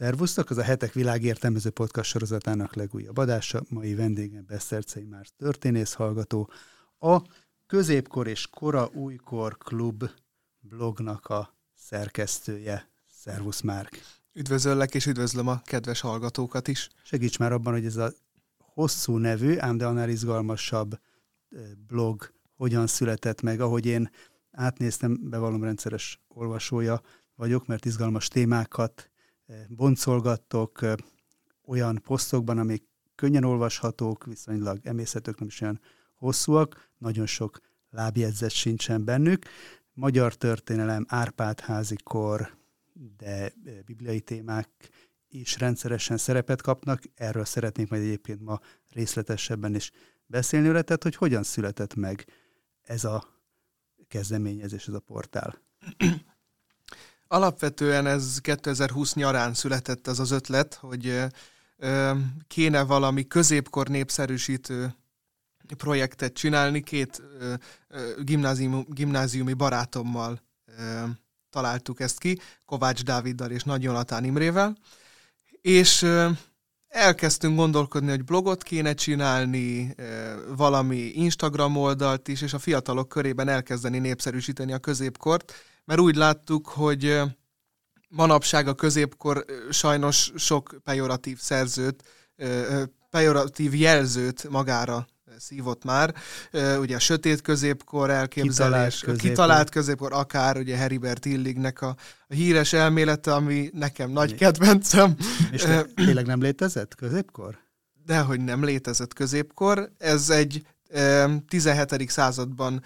Szervusztok! Az a Hetek világértelmező podcast sorozatának legújabb adása. Mai vendégem Besztercei Márton történész hallgató, a Középkor és Kora Újkor Klub blognak a szerkesztője. Szervusz, Márk! Üdvözöllek, és üdvözlöm a kedves hallgatókat is! Segíts már abban, hogy ez a hosszú nevű, ám de annál izgalmasabb blog hogyan született meg. Ahogy én átnéztem, bevallom, rendszeres olvasója vagyok, mert izgalmas témákat boncolgattok olyan posztokban, amik könnyen olvashatók, viszonylag emészhetők, nem is olyan hosszúak, nagyon sok lábjegyzet sincsen bennük. Magyar történelem, Árpád-házi kor, de bibliai témák is rendszeresen szerepet kapnak. Erről szeretnék majd egyébként ma részletesebben is beszélni vele, tehát hogy hogyan született meg ez a kezdeményezés, ez a portál. Alapvetően ez 2020 nyarán született az az ötlet, hogy kéne valami középkor népszerűsítő projektet csinálni. Két gimnáziumi barátommal találtuk ezt ki, Kovács Dáviddal és Nagy Jónatán Imrével, és elkezdtünk gondolkodni, hogy blogot kéne csinálni, valami Instagram oldalt is, és a fiatalok körében elkezdeni népszerűsíteni a középkort, mert úgy láttuk, hogy manapság a középkor sajnos sok pejoratív szerzőt, pejoratív jelzőt magára szívott már. Ugye a sötét középkor elképzelés, kitalált középkor, akár ugye Heribert Illignek a híres elmélete, ami nekem nagy kedvencem. És tényleg nem létezett középkor? Dehogy nem létezett középkor. Ez egy 17. században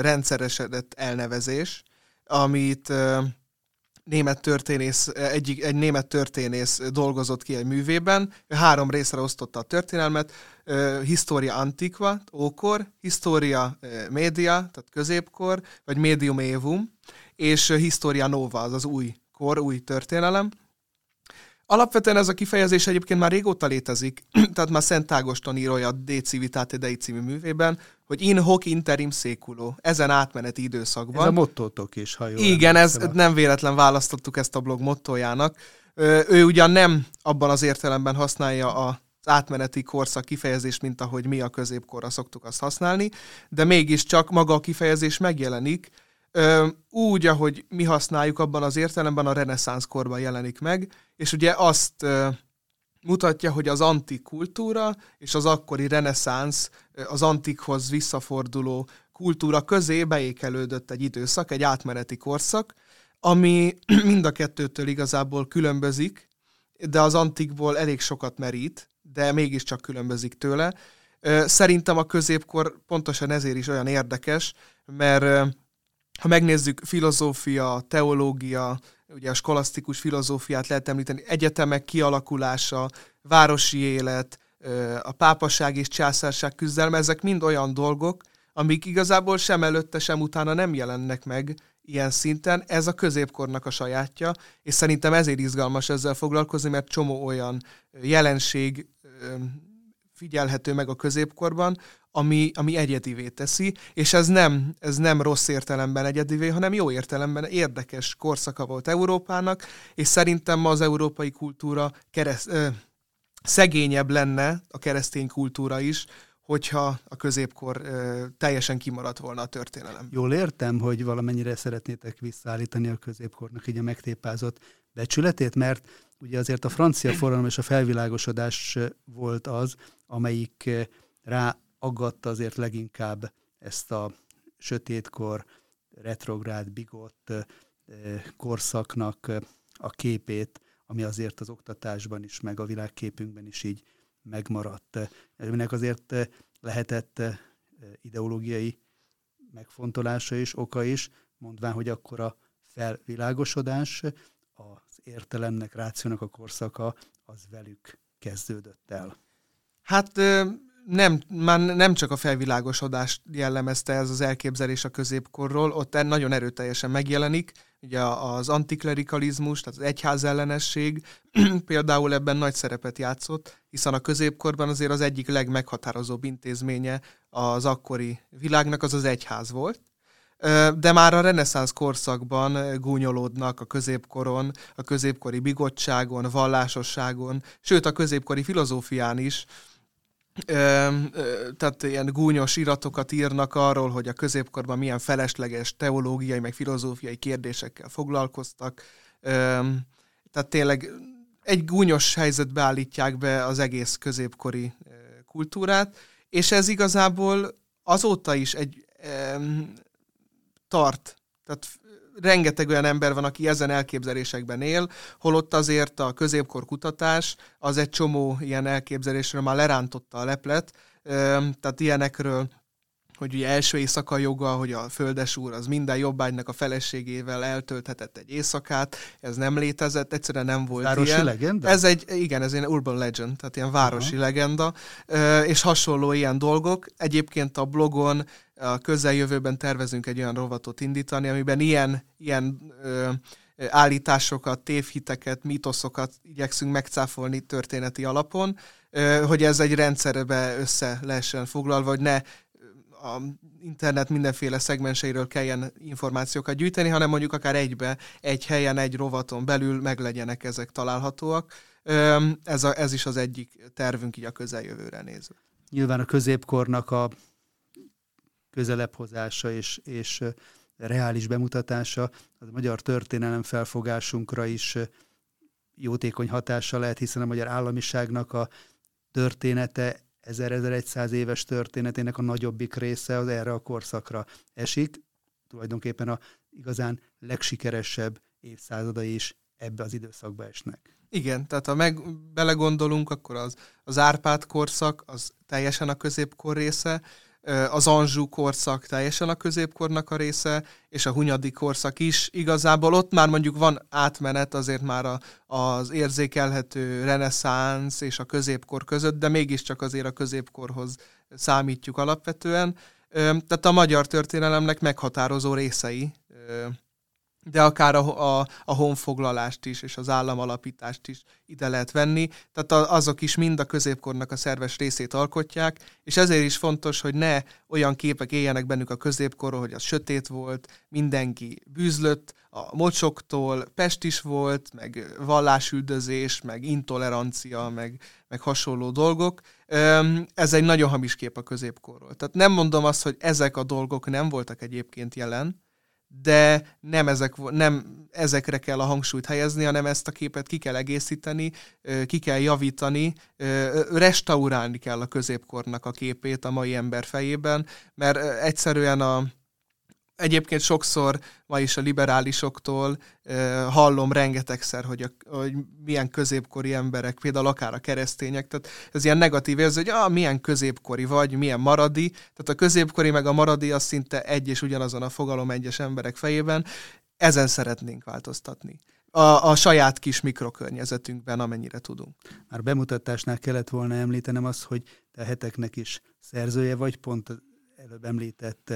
rendszeresedett elnevezés, amit egy német történész dolgozott ki egy művében. Három részre osztotta a történelmet. Historia Antiqua, ókor, Historia Media, tehát középkor, vagy Medium Ævum, és Historia Nova, az új kor, új történelem. Alapvetően ez a kifejezés egyébként már régóta létezik, tehát már Szent Ágoston írója a De Civitate Dei című művében, hogy in hoc interim século, ezen átmeneti időszakban. Ez a mottótok is, ha jól emlékszem. Igen, nem véletlen választottuk ezt a blog mottójának. Ő ugyan nem abban az értelemben használja az átmeneti korszak kifejezést, mint ahogy mi a középkorra szoktuk azt használni, de mégiscsak maga a kifejezés megjelenik, úgy, ahogy mi használjuk abban az értelemben, a reneszánsz korban jelenik meg, és ugye azt mutatja, hogy az antik kultúra és az akkori reneszánsz, az antikhoz visszaforduló kultúra közé beékelődött egy időszak, egy átmeneti korszak, ami mind a kettőtől igazából különbözik, de az antikból elég sokat merít, de mégiscsak különbözik tőle. Szerintem a középkor pontosan ezért is olyan érdekes, mert ha megnézzük, filozófia, teológia, ugye a skolasztikus filozófiát lehet említeni, egyetemek kialakulása, városi élet, a pápaság és császárság küzdelme, ezek mind olyan dolgok, amik igazából sem előtte, sem utána nem jelennek meg ilyen szinten. Ez a középkornak a sajátja, és szerintem ezért izgalmas ezzel foglalkozni, mert csomó olyan jelenség figyelhető meg a középkorban, ami egyedivé teszi, és ez nem rossz értelemben egyedivé, hanem jó értelemben érdekes korszaka volt Európának, és szerintem ma az európai kultúra szegényebb lenne, a keresztény kultúra is, hogyha a középkor teljesen kimaradt volna a történelem. Jól értem, hogy valamennyire szeretnétek visszaállítani a középkornak így a megtépázott becsületét, mert ugye azért a francia forradalom és a felvilágosodás volt az, amelyik rá aggatta azért leginkább ezt a sötétkor, retrográd, bigott korszaknak a képét, ami azért az oktatásban is, meg a világképünkben is így megmaradt. Ennek azért lehetett ideológiai megfontolása is, oka is, mondván, hogy akkor a felvilágosodás, az értelemnek, rációnak a korszaka, az velük kezdődött el. Hát nem csak a felvilágosodást jellemezte ez az elképzelés a középkorról, ott nagyon erőteljesen megjelenik, ugye az antiklerikalizmus, tehát az egyházellenesség például ebben nagy szerepet játszott, hiszen a középkorban azért az egyik legmeghatározóbb intézménye az akkori világnak az az egyház volt. de már a reneszánsz korszakban gúnyolódnak a középkoron, a középkori bigottságon, vallásosságon, sőt a középkori filozófián is. Tehát ilyen gúnyos iratokat írnak arról, hogy a középkorban milyen felesleges teológiai, meg filozófiai kérdésekkel foglalkoztak. Tehát tényleg egy gúnyos helyzetbe állítják be az egész középkori kultúrát, és ez igazából azóta is egy tart. Tehát rengeteg olyan ember van, aki ezen elképzelésekben él, holott azért a középkor kutatás az egy csomó ilyen elképzelésről már lerántotta a leplet. Tehát ilyenekről, hogy ugye első éjszaka joga, hogy a földesúr az minden jobbágynak a feleségével eltölthetett egy éjszakát, ez nem létezett, egyszerűen nem volt városi ilyen. Városi legenda? Ez egy urban legend, tehát ilyen városi legenda, és hasonló ilyen dolgok. Egyébként a blogon a közeljövőben tervezünk egy olyan rovatot indítani, amiben ilyen állításokat, tévhiteket, mítoszokat igyekszünk megcáfolni történeti alapon, hogy ez egy rendszerbe össze lehessen foglalva, hogy ne a internet mindenféle szegmenseiről kelljen információkat gyűjteni, hanem mondjuk akár egy helyen, egy rovaton belül meglegyenek ezek találhatóak. Ez is az egyik tervünk így a közeljövőre nézve. Nyilván a középkornak a közelebb hozása és reális bemutatása a magyar történelem felfogásunkra is jótékony hatása lehet, hiszen a magyar államiságnak a története 1000-1100 éves történetének a nagyobbik része az erre a korszakra esik. Tulajdonképpen a igazán legsikeresebb évszázadai is ebbe az időszakba esnek. Igen, tehát ha belegondolunk, akkor az Árpád korszak az teljesen a középkor része, az Anjou korszak teljesen a középkornak a része, és a Hunyadi korszak is. Igazából ott már mondjuk van átmenet, azért már az érzékelhető reneszánsz és a középkor között, de mégiscsak azért a középkorhoz számítjuk alapvetően. Tehát a magyar történelemnek meghatározó részei, de akár a honfoglalást is, és az államalapítást is ide lehet venni. Tehát azok is mind a középkornak a szerves részét alkotják, és ezért is fontos, hogy ne olyan képek éljenek bennük a középkorról, hogy az sötét volt, mindenki bűzlött, a mocsoktól pest is volt, meg vallásüldözés, meg intolerancia, meg hasonló dolgok. Ez egy nagyon hamis kép a középkorról. Tehát nem mondom azt, hogy ezek a dolgok nem voltak egyébként jelen, de nem ezekre kell a hangsúlyt helyezni, hanem ezt a képet ki kell egészíteni, ki kell javítani, restaurálni kell a középkornak a képét a mai ember fejében, mert egyszerűen egyébként sokszor ma is a liberálisoktól hallom rengetegszer, hogy milyen középkori emberek, például akár a keresztények, tehát ez ilyen negatív érző, hogy milyen középkori vagy, milyen maradi, tehát a középkori meg a maradi az szinte egy és ugyanazon a fogalom egyes emberek fejében, ezen szeretnénk változtatni. A saját kis mikrokörnyezetünkben, amennyire tudunk. Már bemutatásnál kellett volna említenem azt, hogy te a heteknek is szerzője vagy, pont előbb említett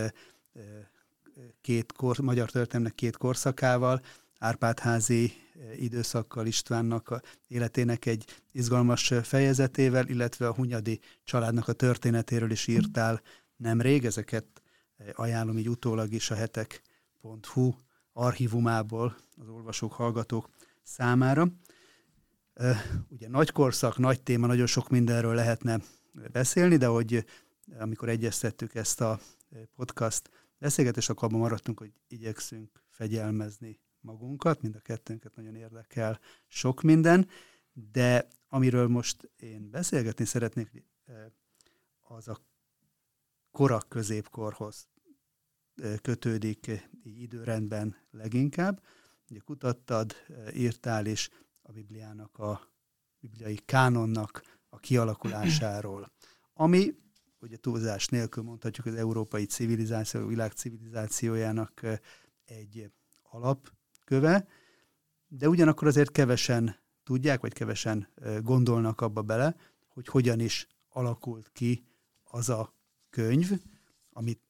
magyar történelemnek két korszakával, Árpádházi időszakkal, Istvánnak a életének egy izgalmas fejezetével, illetve a Hunyadi családnak a történetéről is írtál nemrég. Ezeket ajánlom így utólag is a hetek.hu archívumából az olvasók, hallgatók számára. Ugye nagy korszak, nagy téma, nagyon sok mindenről lehetne beszélni, de hogy amikor egyeztettük ezt a podcast beszélgetés, akkor abban maradtunk, hogy igyekszünk fegyelmezni magunkat, mind a kettőnket nagyon érdekel sok minden, de amiről most én beszélgetni szeretnék, az a kora középkorhoz kötődik így időrendben leginkább. Ugye kutattad, írtál is a Bibliának, a bibliai kánonnak a kialakulásáról, ami ugye túlzás nélkül mondhatjuk az európai civilizáció, a világ civilizációjának egy alapköve, de ugyanakkor azért kevesen tudják, vagy kevesen gondolnak abba bele, hogy hogyan is alakult ki az a könyv, amit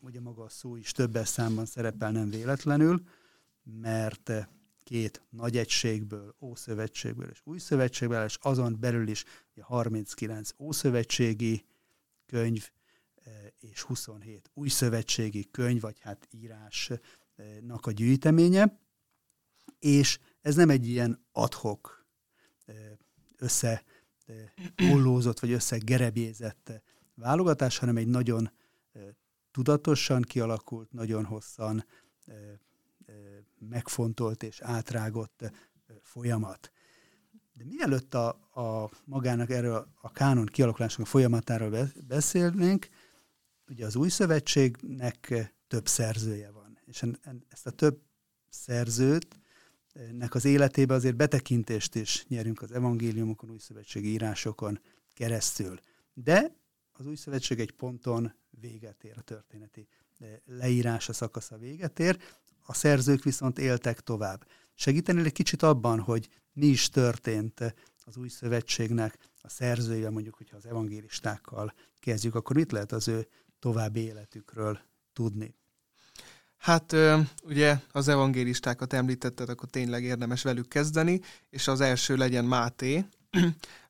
ugye maga a szó is többes számban szerepel nem véletlenül, mert két nagy egységből, Ószövetségből és Újszövetségből, és azon belül is a 39 ószövetségi könyv és 27 újszövetségi könyv, vagy hát írásnak a gyűjteménye, és ez nem egy ilyen adhok összeollózott, vagy összegerebjézett válogatás, hanem egy nagyon tudatosan kialakult, nagyon hosszan megfontolt és átrágott folyamat. De mielőtt a magának erről a kánon kialakulásának folyamatáról beszélnénk, ugye az új szövetségnek több szerzője van, és ezt a több szerzőt nek az életébe azért betekintést is nyerünk az evangéliumokon, újszövetségi írásokon keresztül. De az újszövetség egy ponton véget ér, a történeti leírása szakasza véget ér, a szerzők viszont éltek tovább. Segítenél egy kicsit abban, hogy mi is történt az újszövetségnek a szerzőivel, mondjuk, hogyha az evangélistákkal kezdjük, akkor mit lehet az ő további életükről tudni? Hát ugye az evangélistákat említetted, akkor tényleg érdemes velük kezdeni, és az első legyen Máté.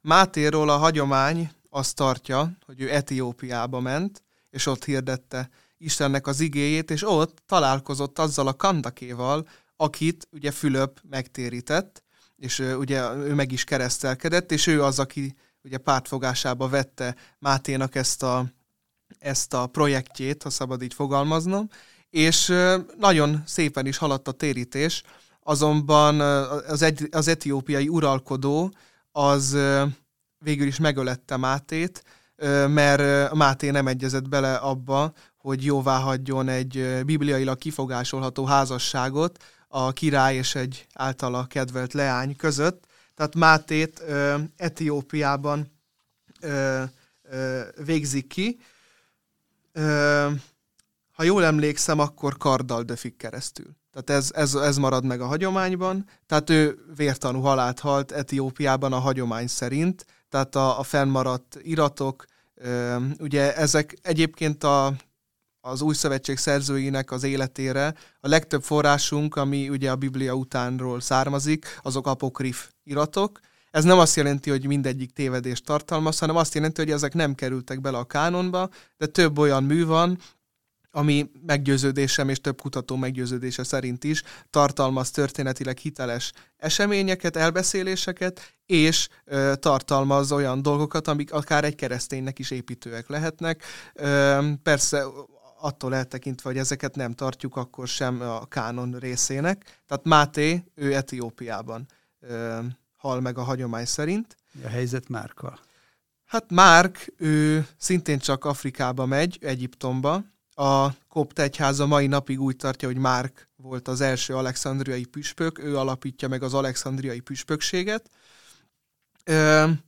Mátéról a hagyomány azt tartja, hogy ő Etiópiába ment, és ott hirdette Istennek az igéjét, és ott találkozott azzal a kandakéval, akit ugye Fülöp megtérített, és ugye ő meg is keresztelkedett, és ő az, aki ugye pártfogásába vette Máténak ezt a projektjét, ha szabad így fogalmaznom, és nagyon szépen is haladt a térítés, azonban az etiópiai uralkodó az végül is megölette Mátét, mert Máté nem egyezett bele abba, hogy jóvá hagyjon egy bibliailag kifogásolható házasságot a király és egy általa kedvelt leány között. Tehát Mátét Etiópiában végzik ki. Ha jól emlékszem, akkor karddal döfik keresztül. Tehát ez marad meg a hagyományban. Tehát ő vértanú halált halt Etiópiában a hagyomány szerint. Tehát a fennmaradt iratok, ugye ezek egyébként az új szövetség szerzőinek az életére a legtöbb forrásunk, ami ugye a Biblia utánról származik, azok apokrif iratok. Ez nem azt jelenti, hogy mindegyik tévedést tartalmaz, hanem azt jelenti, hogy ezek nem kerültek bele a kánonba, de több olyan mű van, ami meggyőződésem és több kutató meggyőződése szerint is tartalmaz történetileg hiteles eseményeket, elbeszéléseket, és tartalmaz olyan dolgokat, amik akár egy kereszténynek is építőek lehetnek. Persze attól eltekintve, hogy ezeket nem tartjuk, akkor sem a kánon részének. Tehát Máté, ő Etiópiában hal meg a hagyomány szerint. A helyzet Márkkal? Hát Márk, ő szintén csak Afrikába megy, Egyiptomba. A kopt egyháza mai napig úgy tartja, hogy Márk volt az első alexandriai püspök, ő alapítja meg az alexandriai püspökséget.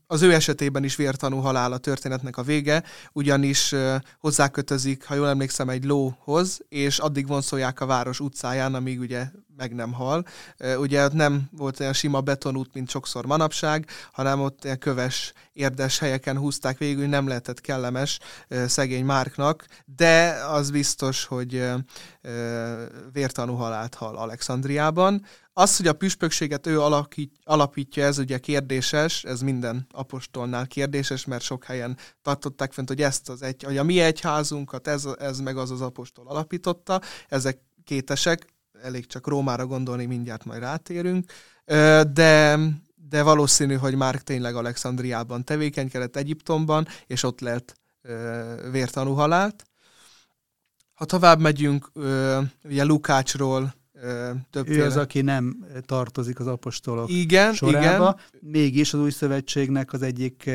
Az ő esetében is vértanú halál a történetnek a vége, ugyanis hozzákötözik, ha jól emlékszem, egy lóhoz, és addig vonszolják a város utcáján, amíg ugye meg nem hal. Ugye ott nem volt olyan sima betonút, mint sokszor manapság, hanem ott köves, érdes helyeken húzták végül, nem lehetett kellemes szegény Márknak, de az biztos, hogy vértanú halált hal Alexandriában. Az, hogy a püspökséget ő alapítja, ez ugye kérdéses, ez minden apostolnál kérdéses, mert sok helyen tartották fent, hogy hogy a mi egyházunkat, ez meg az apostol alapította, ezek kétesek, elég csak Rómára gondolni, mindjárt majd rátérünk, de valószínű, hogy Márk tényleg Alexandriában tevékenykedett, Egyiptomban, és ott lett vértanú halált. Ha tovább megyünk, ugye Lukácsról, ő az, aki nem tartozik az apostolok sorába, igen. Mégis az új szövetségnek az egyik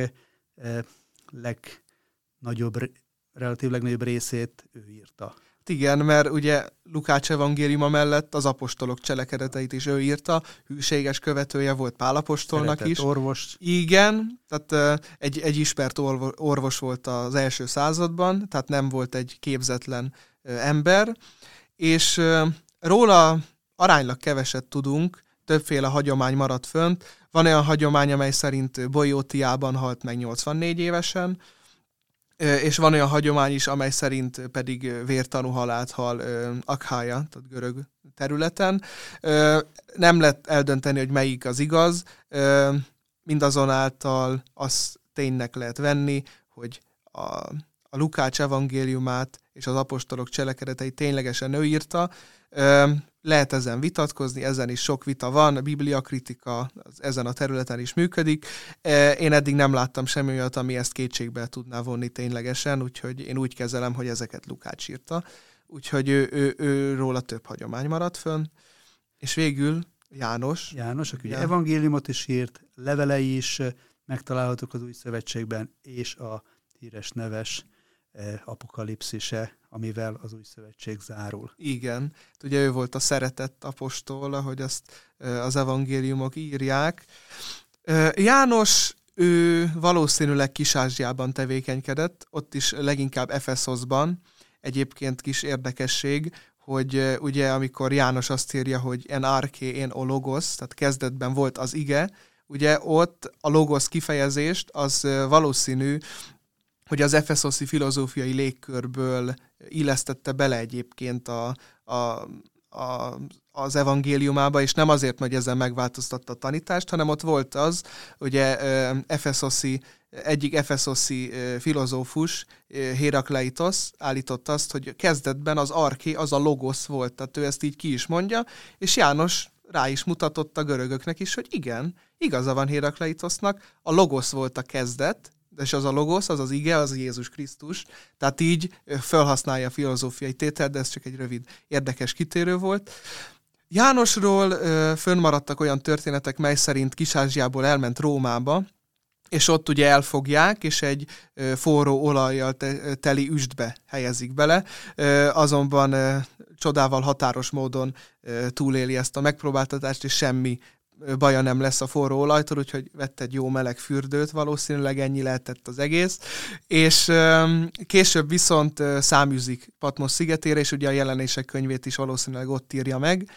relatív legnagyobb részét ő írta. Igen, mert ugye Lukács evangéliuma mellett az apostolok cselekedeteit is ő írta, hűséges követője volt Pál apostolnak, szeretett is. Orvos. Igen, tehát egy ismert orvos volt az első században, tehát nem volt egy képzetlen ember, és róla aránylag keveset tudunk, többféle hagyomány maradt fönt. Van olyan hagyomány, amely szerint Boiótiában halt meg 84 évesen, és van olyan hagyomány is, amely szerint pedig vértanú halált hal Akhája, tehát görög területen. Nem lehet eldönteni, hogy melyik az igaz, mindazonáltal azt ténynek lehet venni, hogy a Lukács evangéliumát és az apostolok cselekedeteit ténylegesen ő írta. Lehet ezen vitatkozni, ezen is sok vita van, a bibliakritika ezen a területen is működik. Én eddig nem láttam semmi olyat, ami ezt kétségbe tudná vonni ténylegesen, úgyhogy én úgy kezelem, hogy ezeket Lukács írta. Úgyhogy ő róla több hagyomány maradt fönn. És végül János, aki ugye evangéliumot is írt, levelei is megtalálhatók az Új Szövetségben, és a híres neves apokalipszise, amivel az Új Szövetség zárul. Igen, ugye ő volt a szeretett apostol, ahogy azt az evangéliumok írják. János, ő valószínűleg Kis-Ázsiában tevékenykedett, ott is leginkább Efeszoszban. Egyébként kis érdekesség, hogy ugye amikor János azt írja, hogy en arché, en o logosz, tehát kezdetben volt az ige, ugye ott a logosz kifejezést az valószínű, hogy az efeszoszi filozófiai légkörből illesztette bele egyébként az evangéliumába, és nem azért, hogy ezzel megváltoztatta a tanítást, hanem ott volt az, ugye egyik efeszoszi filozófus, Hérakleitosz állított azt, hogy kezdetben az arché, az a logosz volt, tehát ő ezt így ki is mondja, és János rá is mutatott a görögöknek is, hogy igen, igaza van Hérakleitosznak, a logosz volt a kezdet, és az a logosz, az az ige, az Jézus Krisztus. Tehát így felhasználja a filozófiai tételt, de ez csak egy rövid, érdekes kitérő volt. Jánosról fönnmaradtak olyan történetek, mely szerint Kis-Ázsiából elment Rómába, és ott ugye elfogják, és egy forró olajjal teli üstbe helyezik bele, azonban csodával határos módon túléli ezt a megpróbáltatást, és semmi baja nem lesz a forró olajtól, úgyhogy vett egy jó meleg fürdőt, valószínűleg ennyi lehetett az egész, és később viszont száműzik Patmos szigetére, és ugye a Jelenések könyvét is valószínűleg ott írja meg.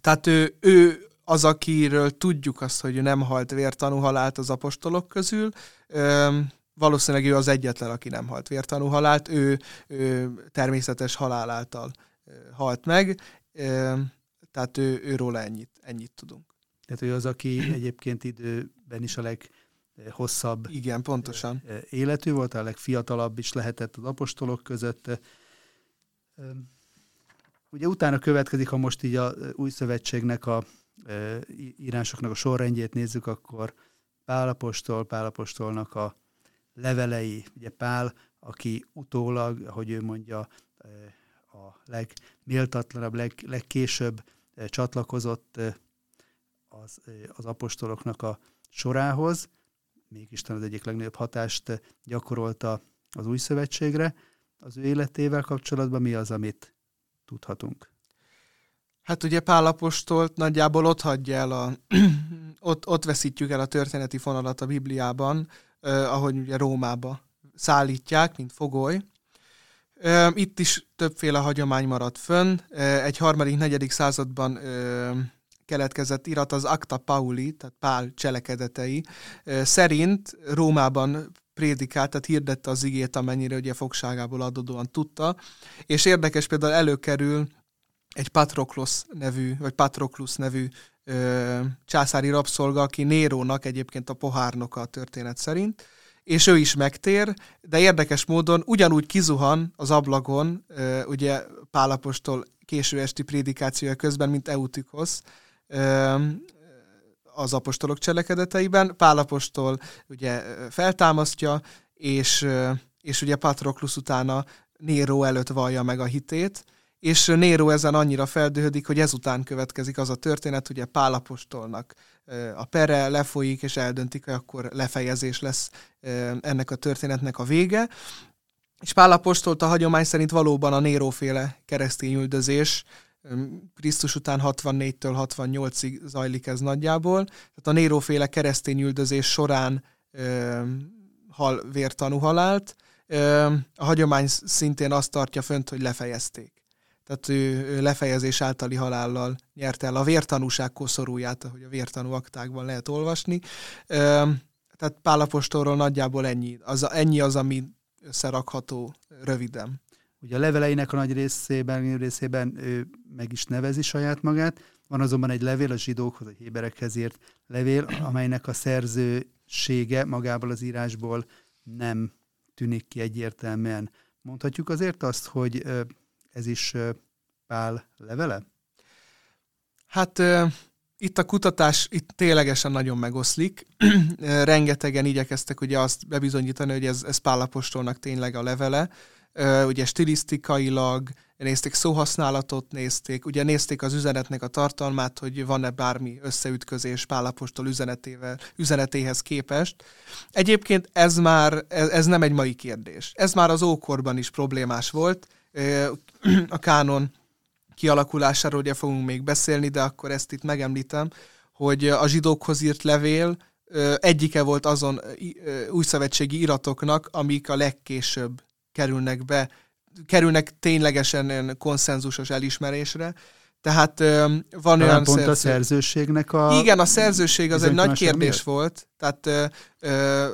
Tehát ő az, akiről tudjuk azt, hogy nem halt vértanú halált az apostolok közül, valószínűleg ő az egyetlen, aki nem halt vértanú halált, ő természetes halál által halt meg, tehát őról ennyit tudunk. Tehát ő az, aki egyébként időben is a leghosszabb, igen, pontosan, életű volt, a legfiatalabb is lehetett az apostolok között. Ugye utána következik, ha most így a Új Szövetségnek a írásoknak a sorrendjét nézzük, akkor Pál apostolnak a levelei. Ugye Pál, aki utólag, ahogy ő mondja, a legméltatlanabb, legkésőbb csatlakozott az apostoloknak a sorához, mégis talán az egyik legnagyobb hatást gyakorolta az Új Szövetségre. Az ő életével kapcsolatban mi az, amit tudhatunk? Hát ugye Pál apostolt nagyjából ott hagyja el, ott veszítjük el a történeti fonalat a Bibliában, ahogy ugye Rómába szállítják, mint fogoly. Itt is többféle hagyomány maradt fönn. Egy 3.-4. Században keletkezett irat, az Acta Pauli, tehát Pál cselekedetei szerint Rómában prédikált, tehát hirdette az igét, amennyire ugye fogságából adódóan tudta. És érdekes, például előkerül egy Patroklusz nevű császári rabszolga, aki Nérónak egyébként a pohárnoka a történet szerint, és ő is megtér, de érdekes módon ugyanúgy kizuhan az ablakon, ugye Pál apostol késő esti prédikációja közben, mint Eutychosz az apostolok cselekedeteiben. Pál apostol ugye feltámasztja, és ugye Patroklusz utána Néró előtt vallja meg a hitét, és Néró ezen annyira feldühödik, hogy ezután következik az a történet, ugye Pál apostolnak a pere lefolyik, és eldöntik, hogy akkor lefejezés lesz ennek a történetnek a vége. És Pál apostolt a hagyomány szerint valóban a Néróféle keresztényüldözés, Krisztus után 64-től 68-ig zajlik ez nagyjából. Tehát a Néróféle keresztényüldözés során hal vértanú halált. A hagyomány szintén azt tartja fönt, hogy lefejezték. Tehát ő lefejezés általi halállal nyerte el a vértanúság koszorúját, ahogy a vértanú aktákban lehet olvasni. Tehát Pál apostolról nagyjából ennyi az, ami összerakható röviden. Ugye a leveleinek a nagy részében ő meg is nevezi saját magát. Van azonban egy levél, a zsidókhoz, a héberekhez írt levél, amelynek a szerzősége magából az írásból nem tűnik ki egyértelműen. Mondhatjuk azért azt, hogy ez is Pál levele? Hát itt a kutatás itt ténylegesen nagyon megoszlik. Rengetegen igyekeztek ugye azt bebizonyítani, hogy ez Pál apostolnak tényleg a levele. Ugye stilisztikailag nézték, szóhasználatot nézték, ugye nézték az üzenetnek a tartalmát, hogy van-e bármi összeütközés Pál apostol üzenetéhez képest. Egyébként ez nem egy mai kérdés. Ez már az ókorban is problémás volt. A kánon kialakulásáról ugye fogunk még beszélni, de akkor ezt itt megemlítem, hogy a zsidókhoz írt levél egyike volt azon újszövetségi iratoknak, amik a legkésőbb kerülnek ténylegesen konszenzusos elismerésre. Tehát van olyan pont a szerzőségnek a... Igen, a szerzőség az egy nagy kérdés volt. Tehát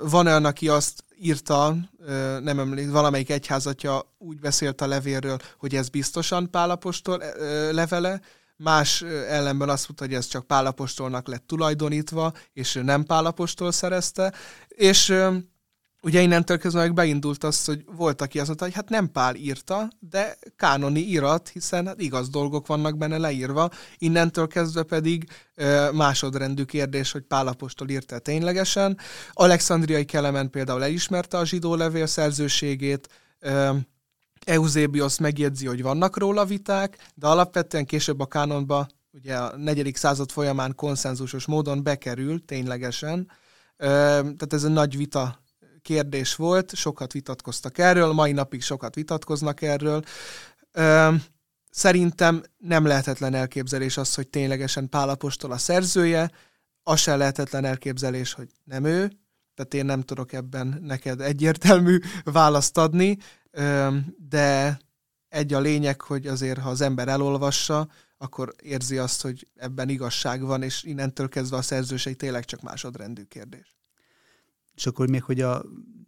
van olyan, aki azt írta, nem emlékszem, valamelyik egyházatja úgy beszélt a levélről, hogy ez biztosan Pál apostol levele, más ellenben azt mondta, hogy ez csak Pál apostolnak lett tulajdonítva, és nem Pál apostol szerezte, és... Ugye innentől közben meg beindult az, hogy volt, aki azt mondta, hogy hát nem Pál írta, de kánoni irat, hiszen hát igaz dolgok vannak benne leírva. Innentől kezdve pedig másodrendű kérdés, hogy Pál apostol írta ténylegesen. Alexandriai Kelemen például elismerte a zsidó levél szerzőségét, Eusébiosz megjegyzi, hogy vannak róla viták, de alapvetően később a kánonba, ugye a 4. század folyamán konszenzusos módon bekerül ténylegesen. Tehát ez egy nagy vita kérdés volt, sokat vitatkoztak erről, mai napig sokat vitatkoznak erről. Szerintem nem lehetetlen elképzelés az, hogy ténylegesen Pál apostol a szerzője, az sem lehetetlen elképzelés, hogy nem ő, tehát én nem tudok ebben neked egyértelmű választ adni, de egy a lényeg, hogy azért, ha az ember elolvassa, akkor érzi azt, hogy ebben igazság van, és innentől kezdve a szerzőség tényleg csak másodrendű kérdés. És akkor még, hogy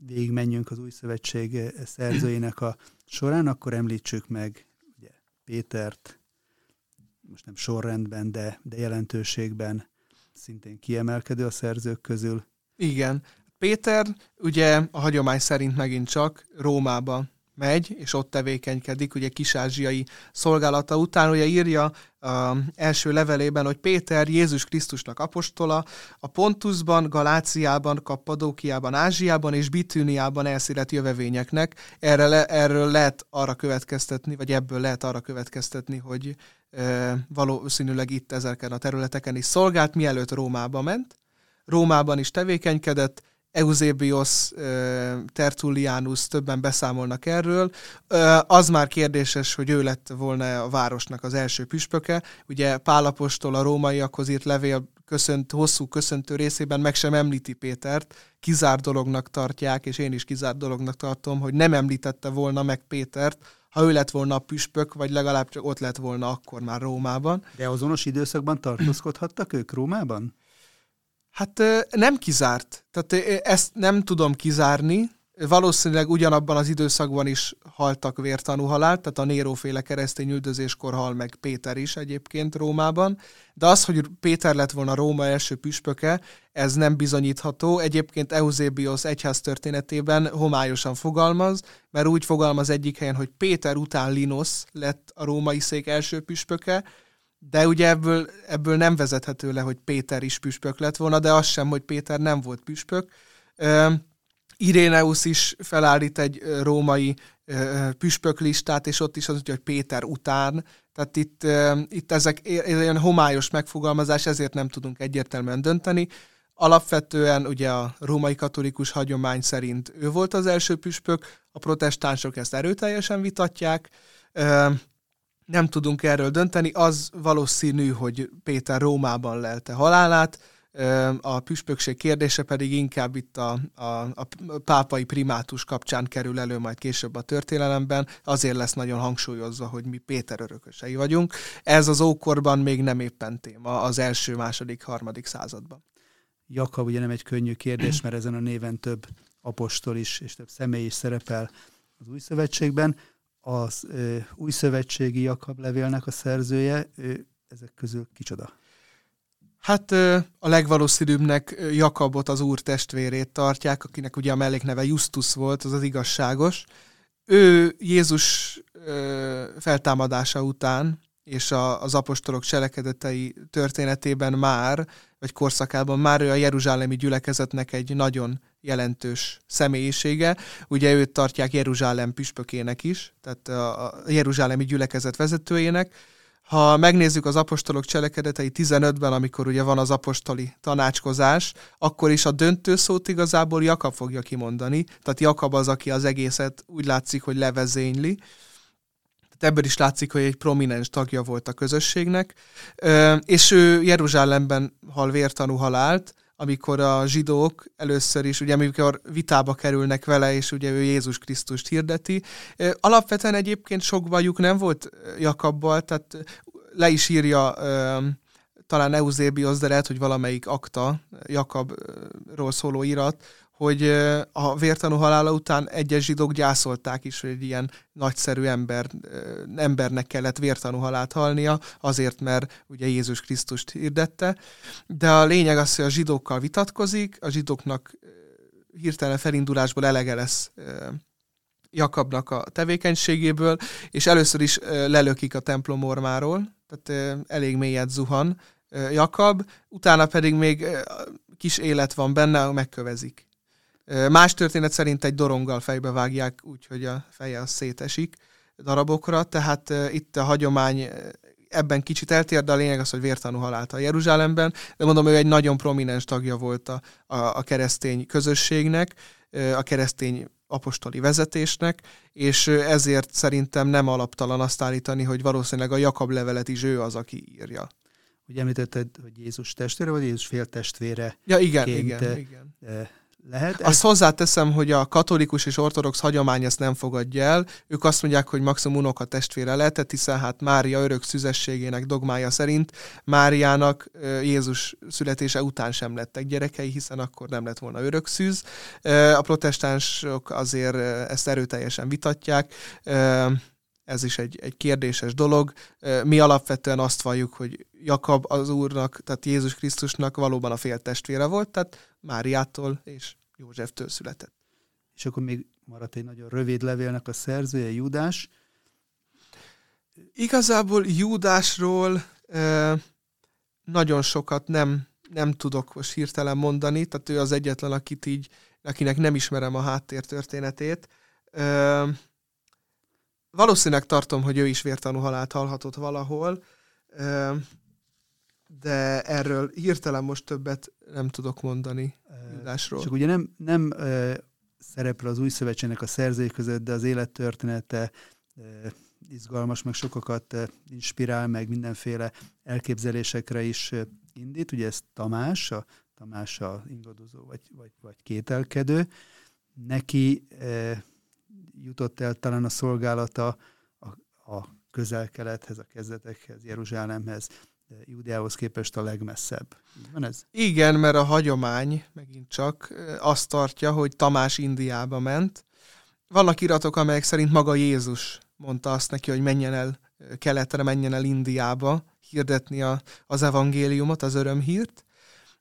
végigmenjünk az új szövetség szerzőjének a során, akkor említsük meg ugye, Pétert, most nem sorrendben, de jelentőségben szintén kiemelkedő a szerzők közül. Igen. Péter ugye a hagyomány szerint megint csak Rómába megy, és ott tevékenykedik, ugye kis-ázsiai szolgálata után, ugye írja első levelében, hogy Péter Jézus Krisztusnak apostola, a Pontusban, Galáciában, Kappadókiában, Ázsiában és Bitűniában elszérett jövevényeknek. Erről lehet arra következtetni, vagy ebből lehet arra következtetni, hogy valószínűleg itt ezeken a területeken is szolgált, mielőtt Rómába ment. Rómában is tevékenykedett, Eusebius, Tertullianus, többen beszámolnak erről. Az már kérdéses, hogy ő lett volna a városnak az első püspöke. Ugye Pál apostol a rómaiakhoz írt levél hosszú köszöntő részében meg sem említi Pétert. Kizárt dolognak tartják, és én is kizárt dolognak tartom, hogy nem említette volna meg Pétert, ha ő lett volna a püspök, vagy legalább csak ott lett volna akkor már Rómában. De azonos időszakban tartózkodhattak ők Rómában? Hát nem kizárt. Tehát ezt nem tudom kizárni. Valószínűleg ugyanabban az időszakban is haltak vértanúhalált, tehát a Néróféle keresztény üldözéskor hal meg Péter is egyébként Rómában. De az, hogy Péter lett volna Róma első püspöke, ez nem bizonyítható. Egyébként Eusebius egyháztörténetében homályosan fogalmaz, mert úgy fogalmaz egyik helyen, hogy Péter után Linosz lett a római szék első püspöke, de ugye ebből nem vezethető le, hogy Péter is püspök lett volna, de az sem, hogy Péter nem volt püspök. Irenaeus is felállít egy római püspöklistát, és ott is az, hogy Péter után. Tehát itt ezek ilyen homályos megfogalmazás, ezért nem tudunk egyértelműen dönteni. Alapvetően ugye a római katolikus hagyomány szerint ő volt az első püspök, a protestánsok ezt erőteljesen vitatják. Nem tudunk erről dönteni, az valószínű, hogy Péter Rómában lelte halálát, a püspökség kérdése pedig inkább itt a pápai primátus kapcsán kerül elő majd később a történelemben, azért lesz nagyon hangsúlyozva, hogy mi Péter örökösei vagyunk. Ez az ókorban még nem éppen téma az első, második, harmadik században. Jakab ugye nem egy könnyű kérdés, mert ezen a néven több apostol is és több személy is szerepel az új szövetségben. Az újszövetségi Jakab levélnek a szerzője, ezek közül kicsoda? Hát a legvalószínűbbnek Jakabot, az úr testvérét tartják, akinek ugye a mellékneve Justus volt, az az igazságos. Ő Jézus feltámadása után és az apostolok cselekedetei történetében már, vagy korszakában már ő a jeruzsálemi gyülekezetnek egy nagyon jelentős személyisége. Ugye őt tartják Jeruzsálem püspökének is, tehát a jeruzsálemi gyülekezet vezetőjének. Ha megnézzük az apostolok cselekedetei 15-ben, amikor ugye van az apostoli tanácskozás, akkor is a döntő szót igazából Jakab fogja kimondani. Tehát Jakab az, aki az egészet úgy látszik, hogy levezényli. Tehát ebből is látszik, hogy egy prominens tagja volt a közösségnek. És ő Jeruzsálemben hal vértanú halált, amikor a zsidók először is, ugye amikor vitába kerülnek vele, és ugye ő Jézus Krisztust hirdeti. Alapvetően egyébként sok bajuk nem volt Jakabbal, tehát le is írja talán Euzébiusz, de lehet, hogy valamelyik akta, Jakabról szóló irat, hogy a vértanú halála után egyes zsidók gyászolták is, hogy egy ilyen nagyszerű embernek kellett vértanú halált halnia, azért, mert ugye Jézus Krisztust hirdette. De a lényeg az, hogy a zsidókkal vitatkozik, a zsidóknak hirtelen felindulásból elege lesz Jakabnak a tevékenységéből, és először is lelökik a templom ormáról, tehát elég mélyet zuhan Jakab, utána pedig még kis élet van benne, megkövezik. Más történet szerint egy doronggal fejbe vágják, úgyhogy a feje az szétesik darabokra, tehát itt a hagyomány ebben kicsit eltér, de a lényeg az, hogy vértanú halált a Jeruzsálemben, de mondom, ő egy nagyon prominens tagja volt a keresztény közösségnek, a keresztény apostoli vezetésnek, és ezért szerintem nem alaptalan azt állítani, hogy valószínűleg a Jakab levelet is ő az, aki írja. Ugye említetted, hogy Jézus testvére, vagy Jézus féltestvére? Ja, igen. Lehet. Azt hozzáteszem, hogy a katolikus és ortodox hagyomány ezt nem fogadja el. Ők azt mondják, hogy maximum unoka testvére lehetett, hiszen hát Mária örök szüzességének dogmája szerint Máriának Jézus születése után sem lettek gyerekei, hiszen akkor nem lett volna örök szűz. A protestánsok azért ezt erőteljesen vitatják. Ez is egy kérdéses dolog. Mi alapvetően azt valljuk, hogy Jakab az Úrnak, tehát Jézus Krisztusnak valóban a féltestvére volt, tehát Máriától és Józseftől született. És akkor még maradt egy nagyon rövid levélnek a szerzője, Júdás. Igazából Júdásról nagyon sokat nem tudok most hirtelen mondani, tehát ő az egyetlen, akinek nem ismerem a háttértörténetét. Valószínűleg tartom, hogy ő is vértanú halált halhatott valahol, de erről hirtelen most többet nem tudok mondani Júdásról. Csak ugye nem szerepel az új szövetségnek a szerzői között, de az élettörténete izgalmas, meg sokakat inspirál, meg mindenféle elképzelésekre is indít. Ugye ez Tamás, a ingadozó vagy kételkedő. Neki jutott el talán a szolgálata a közel-kelethez, a kezdetekhez, Jeruzsálemhez, Júdeához képest a legmesszebb. Van ez? Igen, mert a hagyomány megint csak azt tartja, hogy Tamás Indiába ment. Vannak iratok, amelyek szerint maga Jézus mondta azt neki, hogy menjen el keletre, menjen el Indiába hirdetni az evangéliumot, az örömhírt,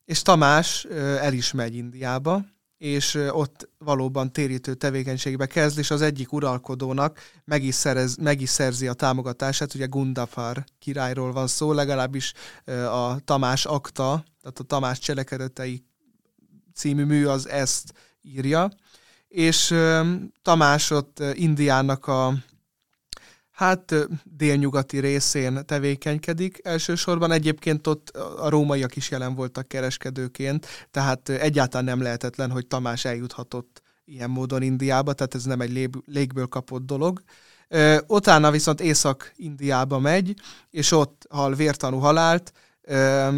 és Tamás el is megy Indiába, és ott valóban térítő tevékenységbe kezd, és az egyik uralkodónak meg is szerzi a támogatását, ugye Gundapár királyról van szó, legalábbis a Tamás akta, tehát a Tamás cselekedetei című mű az ezt írja, és Tamás ott Indiának a délnyugati részén tevékenykedik. Elsősorban egyébként ott a rómaiak is jelen voltak kereskedőként, tehát egyáltalán nem lehetetlen, hogy Tamás eljuthatott ilyen módon Indiába, tehát ez nem egy légből kapott dolog. Utána viszont Észak-Indiába megy, és ott hal vértanú halált.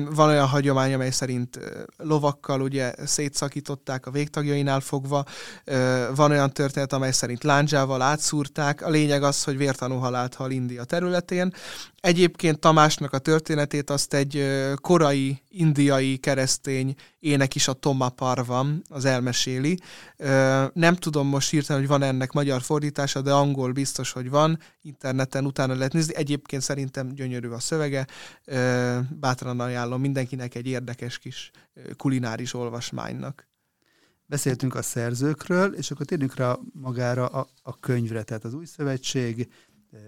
Van olyan hagyomány, amely szerint lovakkal ugye szétszakították a végtagjainál fogva, van olyan történet, amely szerint lándzsával átszúrták, a lényeg az, hogy vértanú halált hal India területén. Egyébként Tamásnak a történetét azt egy korai indiai keresztény ének is a Toma Parvam, az elmeséli. Nem tudom most hirtelen, hogy van ennek magyar fordítása, de angol biztos, hogy van. Interneten utána lehet nézni. Egyébként szerintem gyönyörű a szövege. Bátran ajánlom mindenkinek egy érdekes kis kulináris olvasmánynak. Beszéltünk a szerzőkről, és akkor térjünk rá magára a könyvre. Tehát az Új Szövetség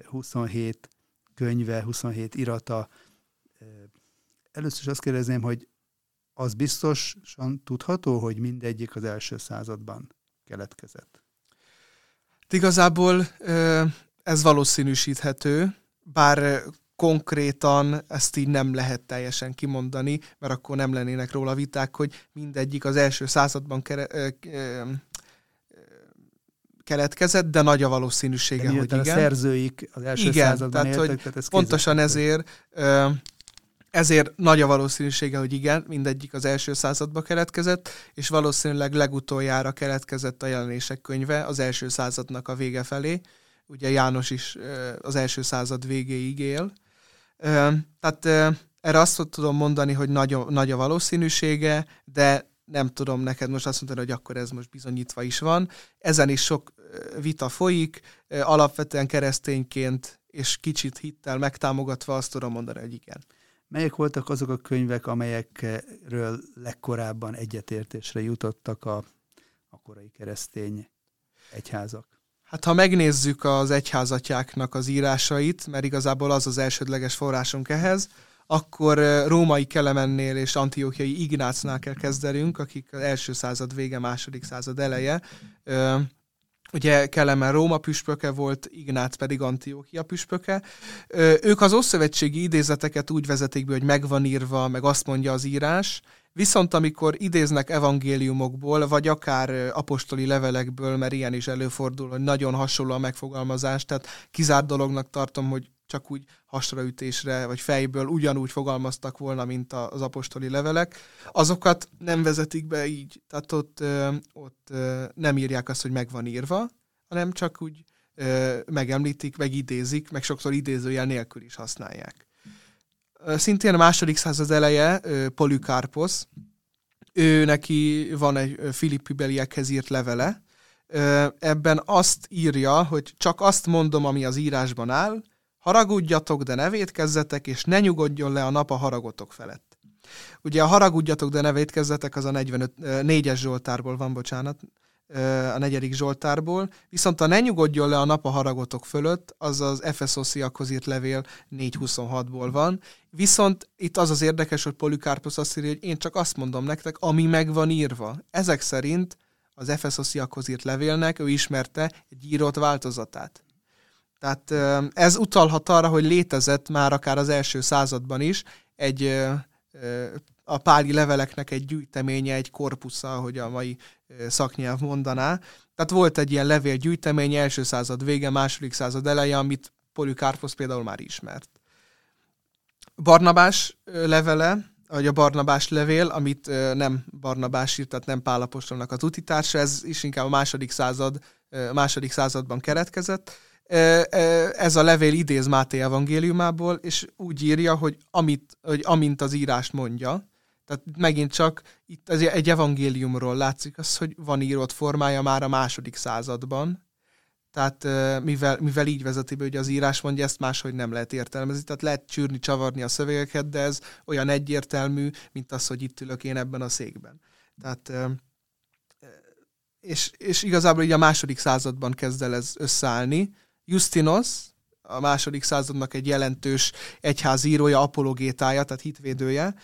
27 könyve, 27 irata. Először is azt kérdezném, hogy az biztosan tudható, hogy mindegyik az első században keletkezett? Igazából ez valószínűsíthető, bár konkrétan ezt így nem lehet teljesen kimondani, mert akkor nem lennének róla viták, hogy mindegyik az első században keletkezett, de nagy a valószínűsége, de hogy igen. A szerzőik az első században éltek, tehát ez pontosan ezért... Ezért nagy a valószínűsége, hogy igen, mindegyik az első századba keletkezett, és valószínűleg legutoljára keletkezett a Jelenések könyve az első századnak a vége felé. Ugye János is az első század végéig él. Tehát erre azt tudom mondani, hogy nagy a valószínűsége, de nem tudom neked most azt mondani, hogy akkor ez most bizonyítva is van. Ezen is sok vita folyik, alapvetően keresztényként és kicsit hittel megtámogatva azt tudom mondani, hogy igen. Melyek voltak azok a könyvek, amelyekről legkorábban egyetértésre jutottak a korai keresztény egyházak? Hát ha megnézzük az egyházatyáknak az írásait, mert igazából az az elsődleges forrásunk ehhez, akkor Római Kelemennél és Antióhiai Ignácnál kell kezdenünk, akik az első század vége, második század eleje. Ugye Kelemen Róma püspöke volt, Ignác pedig Antióhia püspöke. Ők az ószövetségi idézeteket úgy vezetik be, hogy megvan írva, meg azt mondja az írás, viszont amikor idéznek evangéliumokból, vagy akár apostoli levelekből, mert ilyen is előfordul, hogy nagyon hasonló a megfogalmazás, tehát kizárt dolognak tartom, hogy csak úgy hasraütésre, vagy fejből ugyanúgy fogalmaztak volna, mint az apostoli levelek, azokat nem vezetik be így. Tehát ott nem írják azt, hogy meg van írva, hanem csak úgy megemlítik, megidézik, meg sokszor idézőjel nélkül is használják. Szintén a második század eleje Polükarposz. Ő neki van egy filippi beliekhez írt levele. Ebben azt írja, hogy csak azt mondom, ami az írásban áll, haragudjatok, de ne vétkezzetek, és ne nyugodjon le a nap a haragotok felett. Ugye a haragudjatok, de ne vétkezzetek, az a 4-es Zsoltárból van, bocsánat, a 4. Zsoltárból, viszont a ne nyugodjon le a nap a haragotok fölött, az az Efeszosziakhoz írt levél 4.26-ból van, viszont itt az az érdekes, hogy Polükarposz azt írja, hogy én csak azt mondom nektek, ami meg van írva. Ezek szerint az Efeszosziakhoz írt levélnek ő ismerte egy írott változatát. Tehát ez utalhat arra, hogy létezett már akár az első században is egy a páli leveleknek egy gyűjteménye, egy korpusza, ahogy a mai szaknyelv mondaná. Tehát volt egy ilyen levélgyűjtemény első század vége, második század eleje, amit Polükarposz például már ismert. Barnabás levele, vagy a Barnabás levél, amit nem Barnabás írt, tehát nem Pál apostolnak az utitársa, ez is inkább a második században keletkezett. Ez a levél idéz Máté evangéliumából, és úgy írja, hogy amint az írás mondja. Tehát megint csak itt egy evangéliumról látszik az, hogy van írott formája már a második században. Tehát mivel így vezeti be, hogy az írás mondja, ezt máshogy nem lehet értelmezni. Tehát lehet csűrni, csavarni a szövegeket, de ez olyan egyértelmű, mint az, hogy itt ülök én ebben a székben. Tehát... És igazából így a második században kezd el ez összeállni. Justinos, a második századnak egy jelentős egyházírója, apologétája, tehát hitvédője.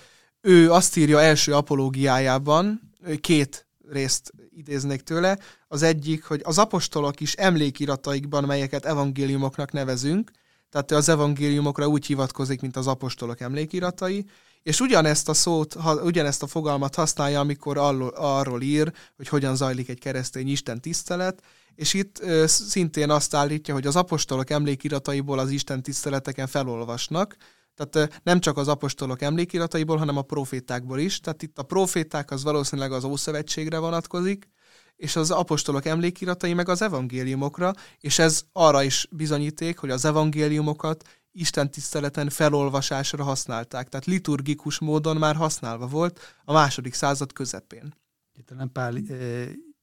Ő azt írja első apológiájában, két részt idéznék tőle. Az egyik, hogy az apostolok is emlékirataikban, melyeket evangéliumoknak nevezünk, tehát az evangéliumokra úgy hivatkozik, mint az apostolok emlékiratai, és ugyanezt a fogalmat használja, amikor arról ír, hogy hogyan zajlik egy keresztény Isten tisztelet, és itt szintén azt állítja, hogy az apostolok emlékirataiból az Isten tiszteleteken felolvasnak, tehát nem csak az apostolok emlékirataiból, hanem a profétákból is, tehát itt a proféták az valószínűleg az Ószövetségre vonatkozik, és az apostolok emlékiratai meg az evangéliumokra, és ez arra is bizonyíték, hogy az evangéliumokat istentiszteleten felolvasásra használták. Tehát liturgikus módon már használva volt a második század közepén. Talán Pál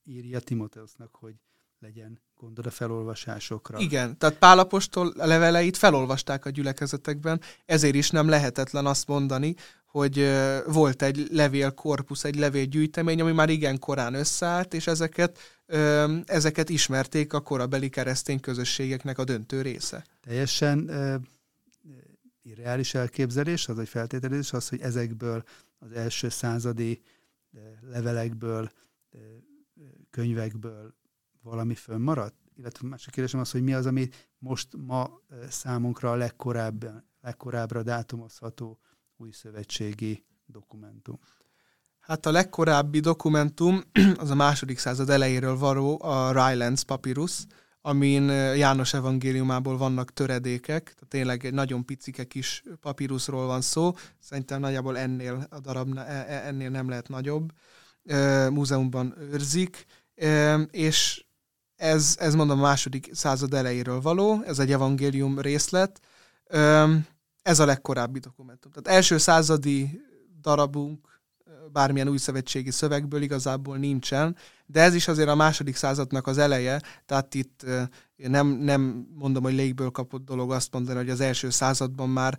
írja Timoteusnak, hogy legyen gondod a felolvasásokra. Igen, tehát Pál apostol leveleit felolvasták a gyülekezetekben, ezért is nem lehetetlen azt mondani, hogy volt egy levélkorpusz, egy levélgyűjtemény, ami már igen korán összeállt, és ezeket ismerték a korabeli keresztény közösségeknek a döntő része. Teljesen irreális elképzelés, az egy feltételezés, az, hogy ezekből az első századi levelekből, könyvekből valami fönnmaradt? Illetve másik kérdésem az, hogy mi az, ami most ma számunkra a legkorábbra dátumozható újszövetségi dokumentum? Hát a legkorábbi dokumentum az a második század elejéről való a Rylands papírusz, amin János evangéliumából vannak töredékek, tehát tényleg egy nagyon picike kis papíruszról van szó, szerintem nagyjából ennél a darab, ennél nem lehet nagyobb, múzeumban őrzik, és ez mondom a második század elejéről való, ez egy evangélium részlet, ez a legkorábbi dokumentum. Tehát első századi darabunk bármilyen újszövetségi szövegből igazából nincsen, de ez is azért a második századnak az eleje, tehát itt nem mondom, hogy légből kapott dolog azt mondani, hogy az első században már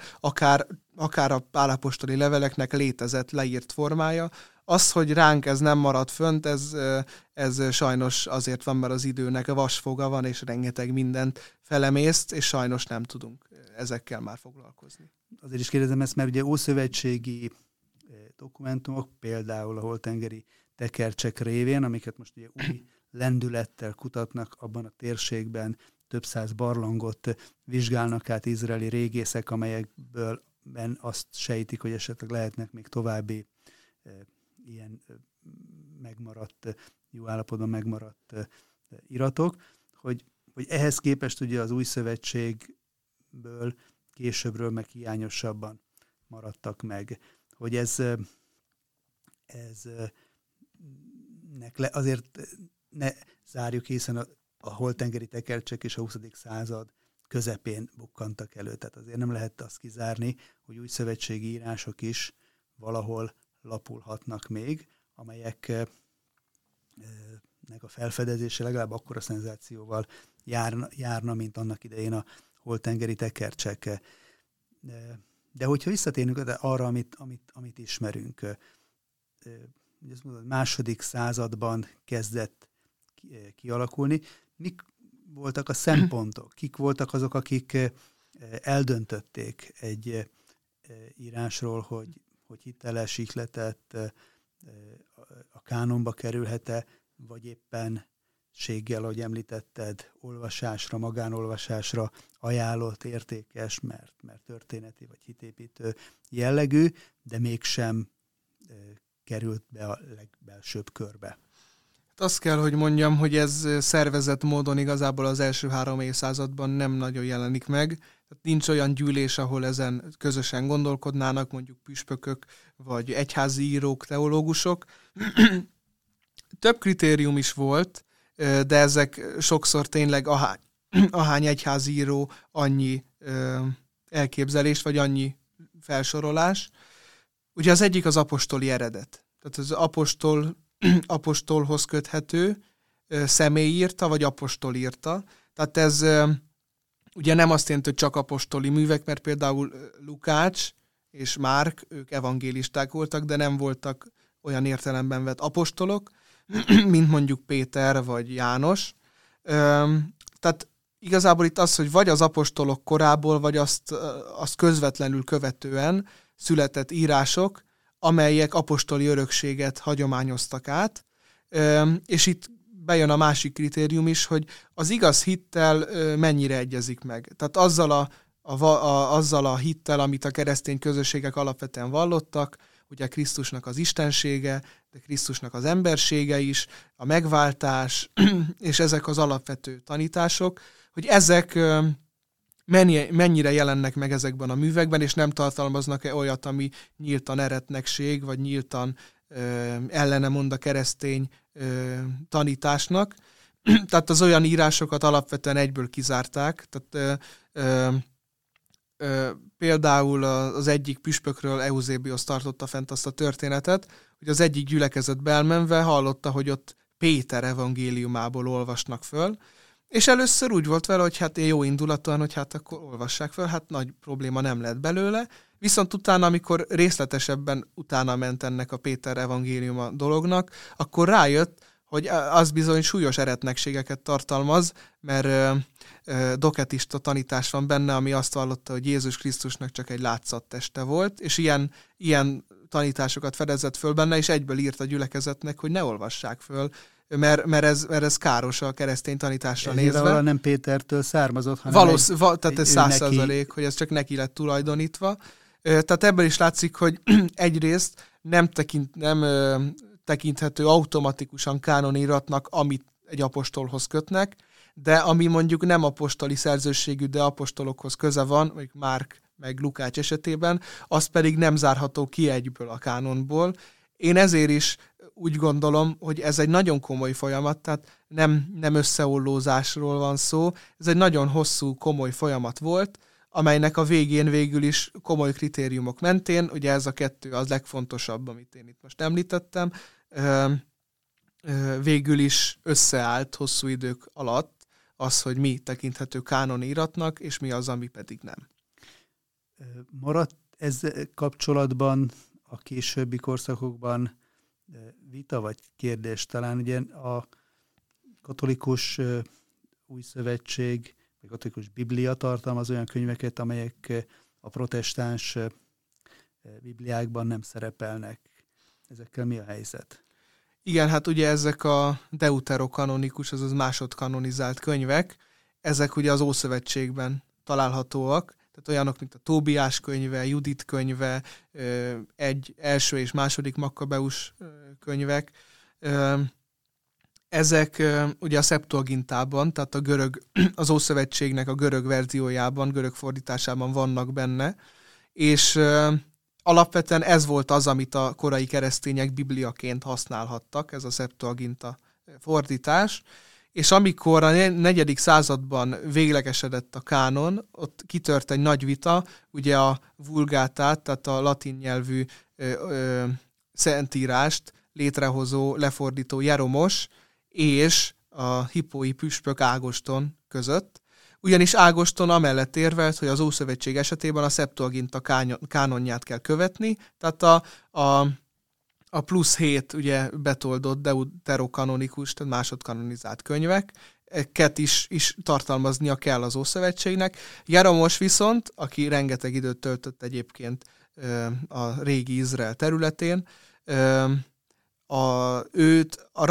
akár a pálapostoli leveleknek létezett leírt formája. Az, hogy ránk ez nem marad fönt, ez sajnos azért van, mert az időnek a vasfoga van, és rengeteg mindent felemészt, és sajnos nem tudunk ezekkel már foglalkozni. Azért is kérdezem ezt, mert ugye ószövetségi dokumentumok, például a holtengeri tekercsek révén, amiket most ugye új lendülettel kutatnak abban a térségben, több száz barlangot vizsgálnak át izraeli régészek, amelyekből azt sejtik, hogy esetleg lehetnek még további ilyen megmaradt, jó állapotban megmaradt iratok, hogy ehhez képest ugye az új szövetségből későbbről meg hiányosabban maradtak meg. Hogy azért ne zárjuk, hiszen a holtengeri tekercsek és a 20. század közepén bukkantak elő. Tehát azért nem lehet azt kizárni, hogy új szövetségi írások is valahol lapulhatnak még, amelyeknek a felfedezése legalább akkora szenzációval járna, mint annak idején a holtengeri tekercsek. De hogyha visszatérünk arra, amit ismerünk, azt mondod, második században kezdett kialakulni, mik voltak a szempontok, kik voltak azok, akik eldöntötték egy írásról, hogy hiteles, ihletett, a kánonba kerülhet-e, vagy éppenséggel, ahogy említetted, olvasásra, magánolvasásra ajánlott, értékes, mert történeti vagy hitépítő jellegű, de mégsem került be a legbelsőbb körbe. Azt kell, hogy mondjam, hogy ez szervezett módon igazából az első 3 évszázadban nem nagyon jelenik meg. Tehát nincs olyan gyűlés, ahol ezen közösen gondolkodnának, mondjuk püspökök, vagy egyházi írók, teológusok. Több kritérium is volt, de ezek sokszor tényleg ahány egyházi író, annyi elképzelés, vagy annyi felsorolás. Ugye az egyik az apostoli eredet. Tehát az apostolhoz köthető, személy írta, vagy apostol írta. Tehát ez ugye nem azt jelenti, hogy csak apostoli művek, mert például Lukács és Márk, ők evangélisták voltak, de nem voltak olyan értelemben vett apostolok, mint mondjuk Péter vagy János. Tehát igazából itt az, hogy vagy az apostolok korából, vagy azt közvetlenül követően született írások, amelyek apostoli örökséget hagyományoztak át, és itt bejön a másik kritérium is, hogy az igaz hittel mennyire egyezik meg. Tehát azzal a hittel, amit a keresztény közösségek alapvetően vallottak, ugye Krisztusnak az istensége, de Krisztusnak az embersége is, a megváltás, és ezek az alapvető tanítások, hogy ezek mennyire jelennek meg ezekben a művekben, és nem tartalmaznak-e olyat, ami nyíltan eretnekség, vagy nyíltan ellene mond a keresztény tanításnak. Tehát az olyan írásokat alapvetően egyből kizárták. Tehát Például az egyik püspökről Eusébiosz tartotta fent azt a történetet, hogy az egyik gyülekezetbe elmenve hallotta, hogy ott Péter evangéliumából olvasnak föl, és először úgy volt vele, hogy hát jó indulatlan, hogy hát akkor olvassák föl, hát nagy probléma nem lett belőle, viszont utána, amikor részletesebben utána ment ennek a Péter evangéliuma dolognak, akkor rájött, hogy az bizony súlyos eretnekségeket tartalmaz, mert doketista tanítás van benne, ami azt vallotta, hogy Jézus Krisztusnak csak egy látszatteste volt, és ilyen tanításokat fedezett föl benne, és egyből írt a gyülekezetnek, hogy ne olvassák föl, mert ez káros a keresztény tanításra nézve. Valószínűleg nem Pétertől származott, hanem tehát ez 100%, hogy ez csak neki lett tulajdonítva. Tehát ebből is látszik, hogy egyrészt nem tekinthető automatikusan kánoniratnak, amit egy apostolhoz kötnek, de ami mondjuk nem apostoli szerzőségű, de apostolokhoz köze van, mondjuk Márk meg Lukács esetében, az pedig nem zárható ki egyből a kánonból. Én ezért is úgy gondolom, hogy ez egy nagyon komoly folyamat, tehát nem összeollózásról van szó, ez egy nagyon hosszú, komoly folyamat volt, amelynek a végén végül is komoly kritériumok mentén, ugye ez a kettő az legfontosabb, amit én itt most említettem, végül is összeállt hosszú idők alatt az, hogy mi tekinthető kánoni iratnak, és mi az, ami pedig nem. Maradt ez kapcsolatban a későbbi korszakokban vita vagy kérdés? Talán ugye a katolikus újszövetség, a katolikus biblia tartalmaz olyan könyveket, amelyek a protestáns bibliákban nem szerepelnek. Ezekkel mi a helyzet? Igen, hát ugye ezek a deuterokanonikus, azaz másodkanonizált könyvek, ezek ugye az Ószövetségben találhatóak, tehát olyanok, mint a Tóbiás könyve, Judit könyve, egy első és második Makkabeus könyvek. Ezek ugye a Szeptuagintában, tehát a görög, az Ószövetségnek a görög verziójában, görög fordításában vannak benne, és alapvetően ez volt az, amit a korai keresztények bibliaként használhattak, ez a Szeptuaginta fordítás, és amikor a 4. században véglegesedett a kánon, ott kitört egy nagy vita, ugye a vulgátát, tehát a latin nyelvű szentírást létrehozó, lefordító Jeromos és a hippói püspök Ágoston között. Ugyanis Ágoston amellett érvelt, hogy az Ószövetség esetében a Szeptuaginta kánonját kell követni, tehát a plusz 7 ugye betoldott deuterokanonikus, tehát másodkanonizált könyveket is tartalmaznia kell az Ószövetségnek. Jeromos viszont, aki rengeteg időt töltött egyébként a régi Izrael területén, őt a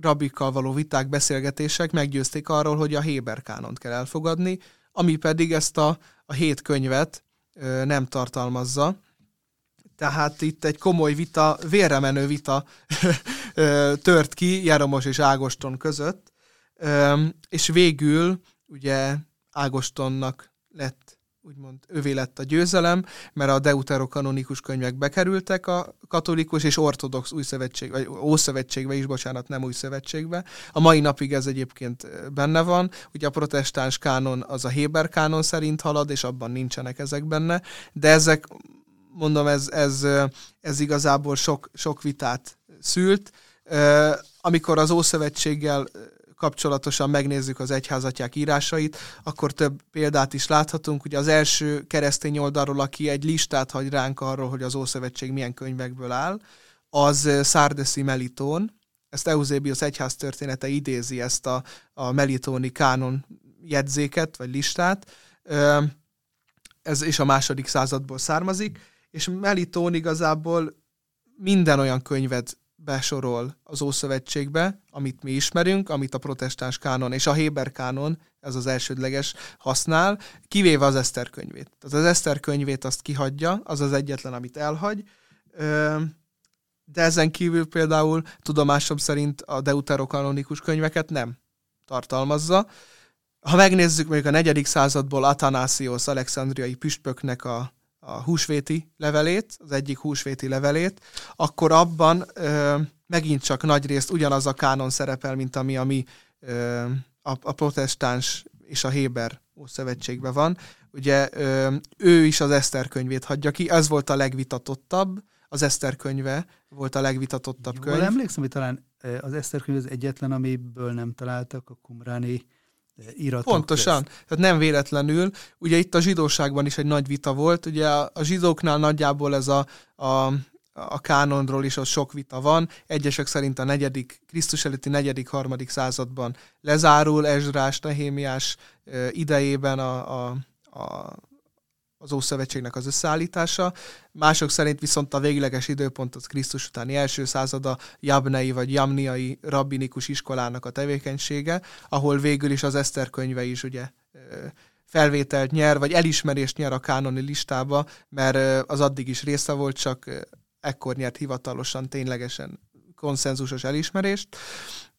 rabbikkal való viták, beszélgetések meggyőzték arról, hogy a héber kánont kell elfogadni, ami pedig ezt a 7 könyvet nem tartalmazza. Tehát itt egy komoly vita, vérremenő vita tört ki Jeromos és Ágoston között, és végül ugye Ágostonnak lett, úgymond övé lett a győzelem, mert a deuterokanonikus könyvek bekerültek a katolikus és ortodox ószövetségbe is, bocsánat, nem újszövetségbe. A mai napig ez egyébként benne van. Ugye a protestáns kánon az a héber kánon szerint halad, és abban nincsenek ezek benne. De ezek, mondom, ez igazából sok vitát szült. Amikor az Ószövetséggel kapcsolatosan megnézzük az egyházatyák írásait, akkor több példát is láthatunk. Ugye az első keresztény oldalról, aki egy listát hagy ránk arról, hogy az Ószövetség milyen könyvekből áll, az Szárdessi Melitón. Ezt Eusébiusz egyház története idézi, ezt a melitóni kánon jegyzéket, vagy listát. Ez is a 2. századból származik, és Melitón igazából minden olyan könyvet besorol az Ószövetségbe, amit mi ismerünk, amit a protestáns kánon és a héber kánon, ez az elsődleges, használ, kivéve az Eszter könyvét. Tehát az Eszter könyvét azt kihagyja, az az egyetlen, amit elhagy, de ezen kívül például tudomásom szerint a deuterokanonikus könyveket nem tartalmazza. Ha megnézzük mondjuk a 4. századból Atanázius alexandriai püspöknek a húsvéti levelét, az egyik húsvéti levelét, akkor abban megint csak nagyrészt ugyanaz a kánon szerepel, mint ami a protestáns és a héber Ószövetségben van. Ugye ő is az Eszter könyvét hagyja ki, ez volt a legvitatottabb, az Eszter könyve volt a legvitatottabb könyv. Jól emlékszem, hogy talán az Eszter könyv az egyetlen, amiből nem találtak a kumráni iratok. Pontosan, tehát nem véletlenül. Ugye itt a zsidóságban is egy nagy vita volt, ugye a zsidóknál nagyjából ez a kánonról is sok vita van. Egyesek szerint a Krisztus előtti 4.-3. században lezárul, Ezrás, Nehémiás idejében az Ószövetségnek az összeállítása. Mások szerint viszont a végleges időpont az Krisztus utáni 1. százada Jabnei vagy Jamniai rabbinikus iskolának a tevékenysége, ahol végül is az Eszter könyve is ugye felvételt nyer, vagy elismerést nyer a kánoni listába, mert az addig is része volt, csak ekkor nyert hivatalosan ténylegesen konszenzusos elismerést.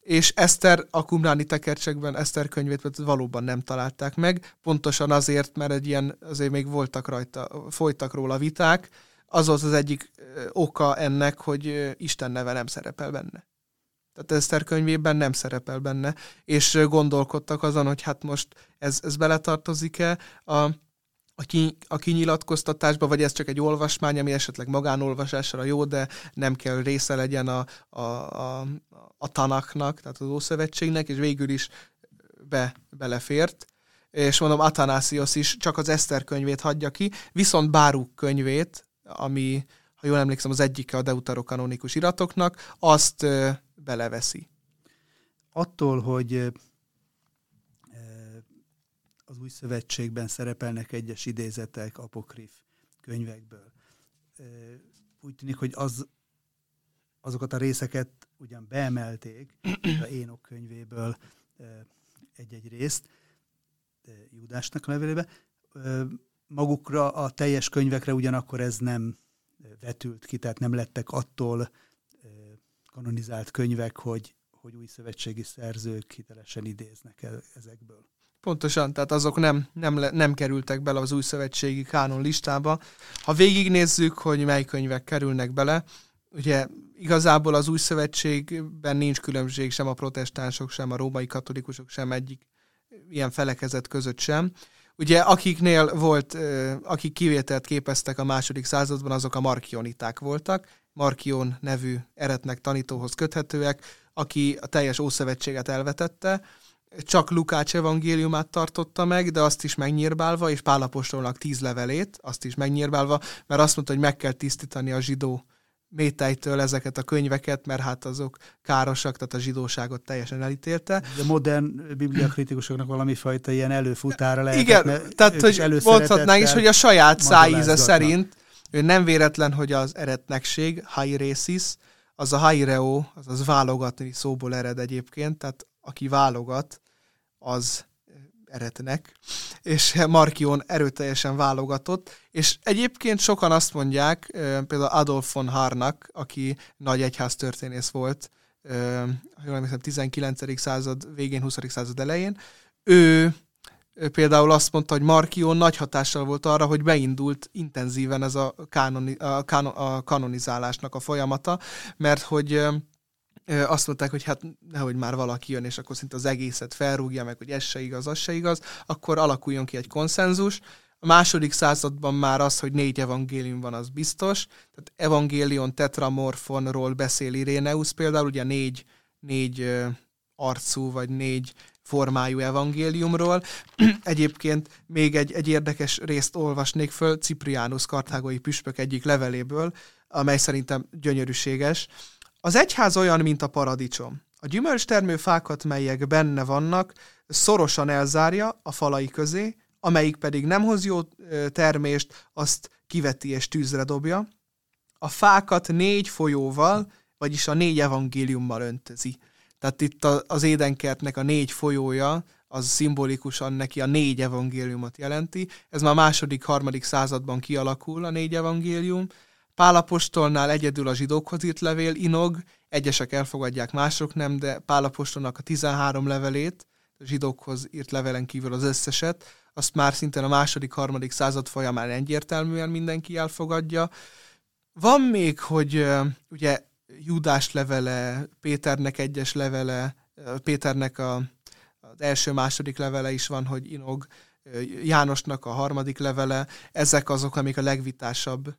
És Eszter a kumráni tekercsekben Eszter könyvét valóban nem találták meg, pontosan azért, mert egy ilyen, azért még voltak rajta, folytak róla viták, az volt az egyik oka ennek, hogy Isten neve nem szerepel benne. Tehát Eszter könyvében nem szerepel benne, és gondolkodtak azon, hogy hát most ez beletartozik-e a kinyilatkoztatásba, vagy ez csak egy olvasmány, ami esetleg magánolvasásra jó, de nem kell része legyen a Tanakhnak, tehát az Ószövetségnek, és végül is belefért. És mondom, Atanázius is csak az Eszter könyvét hagyja ki, viszont Báruk könyvét, ami, ha jól emlékszem, az egyike a deuterokanonikus iratoknak, azt beleveszi. Attól, hogy az Új Szövetségben szerepelnek egyes idézetek apokrif könyvekből, úgy tűnik, hogy azokat a részeket ugyan beemelték, a Énok könyvéből egy-egy részt, Júdásnak a levelébe. Magukra, a teljes könyvekre ugyanakkor ez nem vetült ki, tehát nem lettek attól kanonizált könyvek, hogy új szövetségi szerzők hitelesen idéznek ezekből. Pontosan, tehát azok nem kerültek bele az új szövetségi kánon listába. Ha végignézzük, hogy mely könyvek kerülnek bele, ugye igazából az új szövetségben nincs különbség sem a protestánsok, sem a római katolikusok, sem egyik ilyen felekezet között sem. Ugye akiknél volt, akik kivételt képeztek a második században, azok a markioniták voltak. Markion nevű eretnek tanítóhoz köthetőek, aki a teljes ószövetséget elvetette, csak Lukács evangéliumát tartotta meg, de azt is megnyírbálva, és Pál apostolnak 10 levelét, azt is megnyírbálva, mert azt mondta, hogy meg kell tisztítani a zsidó métejtől ezeket a könyveket, mert hát azok károsak, tehát a zsidóságot teljesen elítélte. A modern bibliakritikusoknak valami fajta ilyen előfutára lehetett. Igen, tehát hogy mondhatnánk is, hogy a saját szájíze szerint ő nem véletlen, hogy az eretnekség, hairesis, az a haireo, azaz válogatni szóból ered egyébként, tehát aki válogat, az eretnek, és Markion erőteljesen válogatott, és egyébként sokan azt mondják, például Adolf von Harnack, aki nagy egyháztörténész volt, jól emlékszem, 19. század végén, 20. század elején, ő például azt mondta, hogy Markion nagy hatással volt arra, hogy beindult intenzíven ez a kanonizálásnak a folyamata, mert hogy azt mondták, hogy hát nehogy már valaki jön, és akkor szinte az egészet felrúgja meg, hogy ez se igaz, az se igaz, akkor alakuljon ki egy konszenzus. A második században már az, hogy 4 evangélium van, az biztos. Tehát Evangelion tetramorfonról beszél Irenaeus például, ugye 4 arcú vagy 4 formájú evangéliumról. Egyébként még egy érdekes részt olvasnék föl Cipriánus karthágói püspök egyik leveléből, amely szerintem gyönyörűséges. Az egyház olyan, mint a paradicsom. A gyümölcstermő fákat, melyek benne vannak, szorosan elzárja a falai közé, amelyik pedig nem hoz jó termést, azt kiveti és tűzre dobja. A fákat 4 folyóval, vagyis a 4 evangéliummal öntözi. Tehát itt az édenkertnek a 4 folyója, az szimbolikusan neki a 4 evangéliumot jelenti. Ez már II-III. Században kialakul a 4 evangélium. Pál apostolnál egyedül a zsidókhoz írt levél inog, egyesek elfogadják, mások nem, de Pál apostolnak a 13 levelét, a zsidókhoz írt levelen kívül az összeset, azt már szintén a II-III. Század folyamán egyértelműen mindenki elfogadja. Van még, hogy ugye Júdás levele, Péternek egyes levele, Péternek az első-második levele is van, hogy inog, Jánosnak a harmadik levele, ezek azok, amik a legvitásabb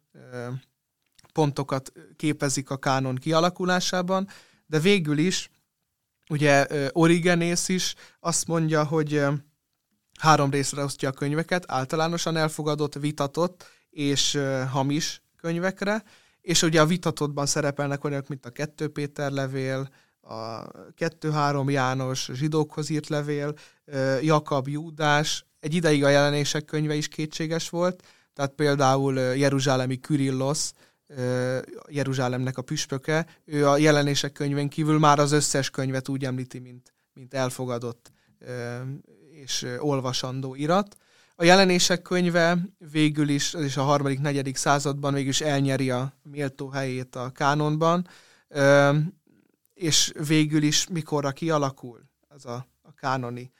pontokat képezik a kánon kialakulásában, de végül is, ugye Origenész is azt mondja, hogy három részre osztja a könyveket, általánosan elfogadott, vitatott és hamis könyvekre, és ugye a vitatottban szerepelnek olyanok, mint a 2 Péter levél, a 2-3 János zsidókhoz írt levél, Jakab, Júdás, egy ideig a jelenések könyve is kétséges volt, tehát például jeruzsálemi Kyrillosz, Jeruzsálemnek a püspöke, ő a jelenések könyvén kívül már az összes könyvet úgy említi, mint elfogadott és olvasandó irat. A jelenések könyve végül is, az is a 3.-4. században végül is elnyeri a méltó helyét a kánonban, és végül is mikorra kialakul az a kánoni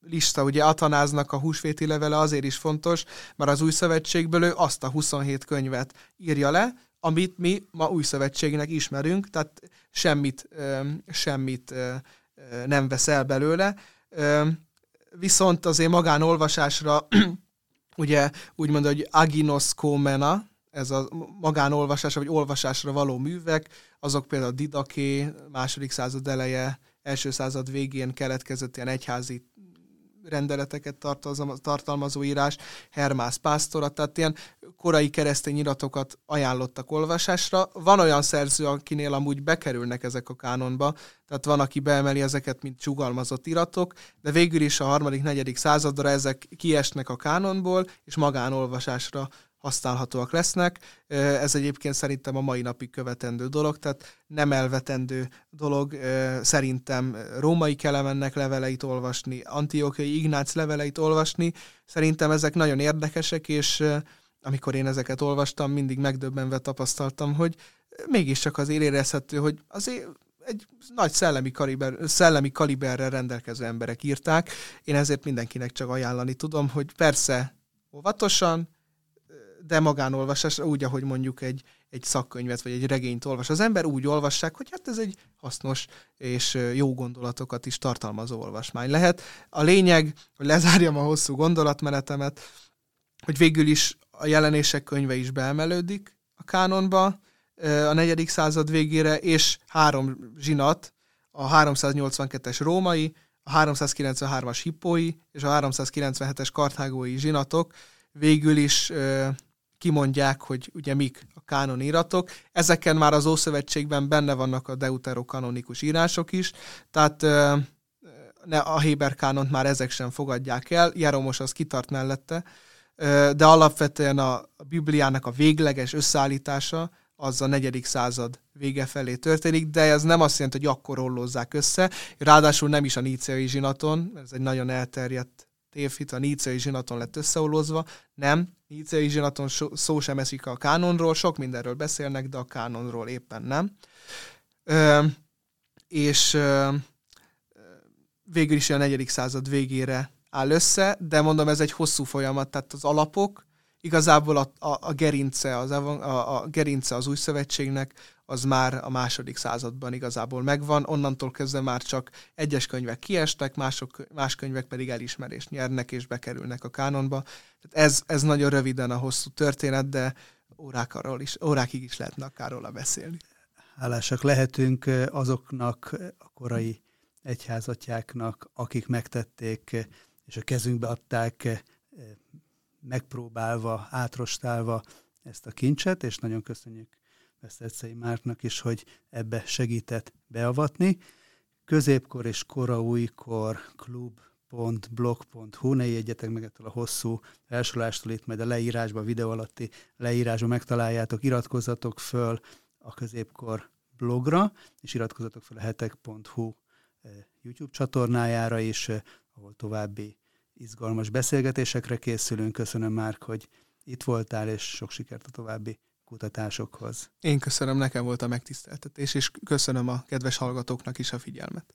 lista. Ugye Atanáznak a húsvéti levele azért is fontos, mert az új szövetségből ő azt a 27 könyvet írja le, amit mi ma új szövetségnek ismerünk, tehát semmit nem vesz el belőle. Viszont azért magánolvasásra, ugye úgymond, hogy aginos komena, ez a magánolvasásra vagy olvasásra való művek, azok például Didaké, 2. század eleje, 1. század végén keletkezett ilyen egyházi rendeleteket tartalmazó írás, Hermász pásztora, tehát ilyen korai keresztény iratokat ajánlottak olvasásra. Van olyan szerző, akinél amúgy bekerülnek ezek a kánonba, tehát van, aki beemeli ezeket, mint csugalmazott iratok, de végül is a 3.-4. századra ezek kiesnek a kánonból, és magánolvasásra használhatóak lesznek. Ez egyébként szerintem a mai napig követendő dolog, tehát nem elvetendő dolog szerintem Római Kelemennek leveleit olvasni, Antióhiai Ignác leveleit olvasni. Szerintem ezek nagyon érdekesek, és amikor én ezeket olvastam, mindig megdöbbenve tapasztaltam, hogy mégiscsak azért érezhető, hogy azért egy nagy szellemi kaliberrel rendelkező emberek írták. Én ezért mindenkinek csak ajánlani tudom, hogy persze óvatosan, de magánolvasásra úgy, ahogy mondjuk egy szakkönyvet vagy egy regényt olvas. Az ember úgy olvassák, hogy hát ez egy hasznos és jó gondolatokat is tartalmazó olvasmány lehet. A lényeg, hogy lezárjam a hosszú gondolatmenetemet, hogy végül is a jelenések könyve is beemelődik a kánonba a 4. század végére, és 3 zsinat, a 382-es római, a 393-as hippói és a 397-es karthágói zsinatok végül is kimondják, hogy ugye mik a kánoniratok. Ezeken már az Ószövetségben benne vannak a deuterokanonikus írások is, tehát a Héber kánont már ezek sem fogadják el, Jeromos az kitart mellette, de alapvetően a Bibliának a végleges összeállítása az a 4. század vége felé történik, de ez nem azt jelenti, hogy akkor rollozzák össze, ráadásul nem is a níceai zsinaton, ez egy nagyon elterjedt tévhit, a níceai zsinaton lett összeolózva, nem, níceai zsinaton szó sem esik a kánonról, sok mindenről beszélnek, de a kánonról éppen nem. Végül is a 4. század végére áll össze, de mondom, ez egy hosszú folyamat, tehát az alapok, igazából a gerince az új szövetségnek, az már a 2. században igazából megvan, onnantól kezdve már csak egyes könyvek kiestek, más könyvek pedig elismerést nyernek és bekerülnek a kánonba. Tehát ez nagyon röviden a hosszú történet, de órákig is lehetne akár róla beszélni. Hálásak lehetünk azoknak a korai egyházatyáknak, akik megtették és a kezünkbe adták, megpróbálva, átrostálva ezt a kincset, és nagyon köszönjük Besztercei Márknak is, hogy ebbe segített beavatni. Középkor és Kora Újkor Klub.blog.hu, ne ijedjetek meg ettől a hosszú felsorolástól, itt majd a leírásban, a videó alatti leírásban megtaláljátok, iratkozzatok föl a Középkor blogra, és iratkozzatok föl a hetek.hu YouTube csatornájára is, ahol további izgalmas beszélgetésekre készülünk. Köszönöm, Márk, hogy itt voltál, és sok sikert a további kutatásokhoz. Én köszönöm, nekem volt a megtiszteltetés, és köszönöm a kedves hallgatóknak is a figyelmet.